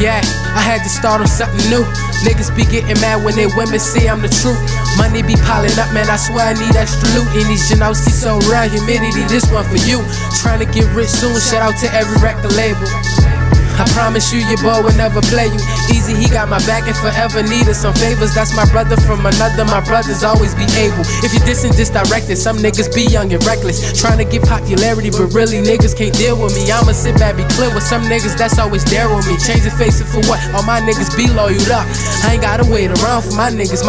Yeah, I had to start on something new. Niggas be getting mad when they women see I'm the truth. Money be piling up, man, I swear I need extra loot. In these Janowski so rare, humidity, this one for you. Trying to get rich soon, shout out to every record label. I promise you, your boy will never play you. Easy, he got my back and forever needed some favors. That's my brother from another, my brothers always be able. If you dissing, just direct it. Some niggas be young and reckless, trying to get popularity, but really niggas can't deal with me. I'ma sit back, be clear with some niggas that's always there with me. Changing faces for what? All my niggas be loyal up. I ain't gotta wait around for my niggas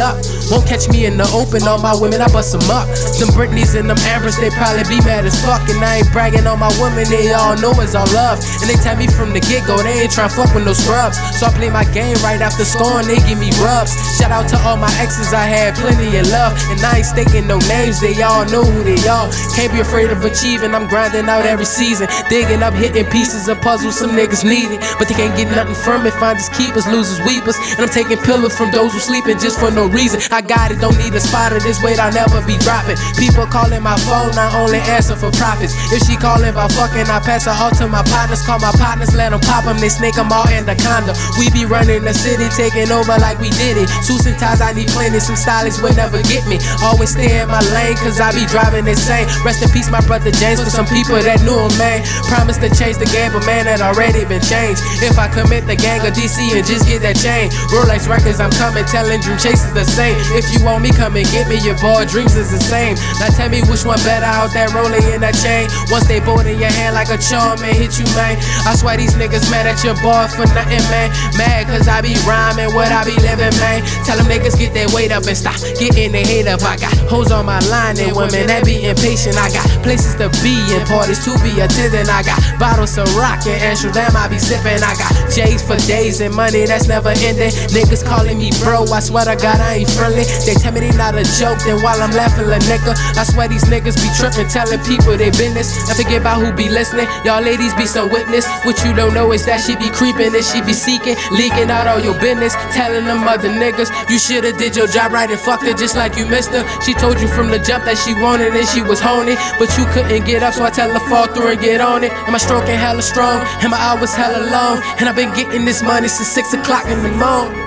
up. Won't catch me in the open, all my women, I bust them up. Them Britneys and them Ambers, they probably be mad as fuck. And I ain't bragging on my women, they all know it's all love. And they tell me from the get-go, they ain't tryna fuck with no scrubs. So I play my game right after scoring, they give me rubs. Shout out to all my exes, I had plenty of love. And I ain't staking no names, they all know who they are. Can't be afraid of achieving, I'm grinding out every season. Digging up, hitting pieces of puzzles some niggas need it, but they can't get nothing from it, finders keepers, losers weepers. And I'm taking pillows from those who sleeping just for no reason. I got it, don't need a spotter, this weight I'll never be dropping. People calling my phone, I only answer for profits. If she calling about fucking, I pass her all to my partners. Call my partners, let them pop them, they snake them all anaconda. We be running the city, taking over like we did it. Suits and ties, I need plenty, some stylists will never get me. Always stay in my lane, cause I be driving insane. Rest in peace, my brother James, for some people that knew him, man. Promised to change the game, but man, that already been changed. If I commit the gang of DC and just get that chain, Rolex records, I'm coming, telling Dream Chasers the same. If you want me, come and get me, your boy Dreams is the same. Now tell me which one better out that rolling in that chain. Once they board in your hand like a charm and hit you, man. I swear these niggas mad at your boy for nothing, man. Mad cause I be rhyming what I be living, man. Tell them niggas get their weight up and stop getting their hate up. I got hoes on my line and women that be impatient. I got places to be and parties to be attending. I got bottles of rock and Amsterdam I be sipping. I got J's for days and money that's never ending. Niggas calling me bro, I swear to God I ain't friendly. They tell me they not a joke, then while I'm laughing a nigga, I swear these niggas be tripping, telling people they business. And forget about who be listening, y'all ladies be some witness. What you don't know is that she be creeping and she be seeking, leaking out all your business, telling them other niggas you shoulda did your job right and fucked her just like you missed her. She told you from the jump that she wanted and she was honing, but you couldn't get up, so I tell her fall through and get on it. And my stroking hella strong, and my hours hella long, and I've been getting this money since 6 o'clock in the morning.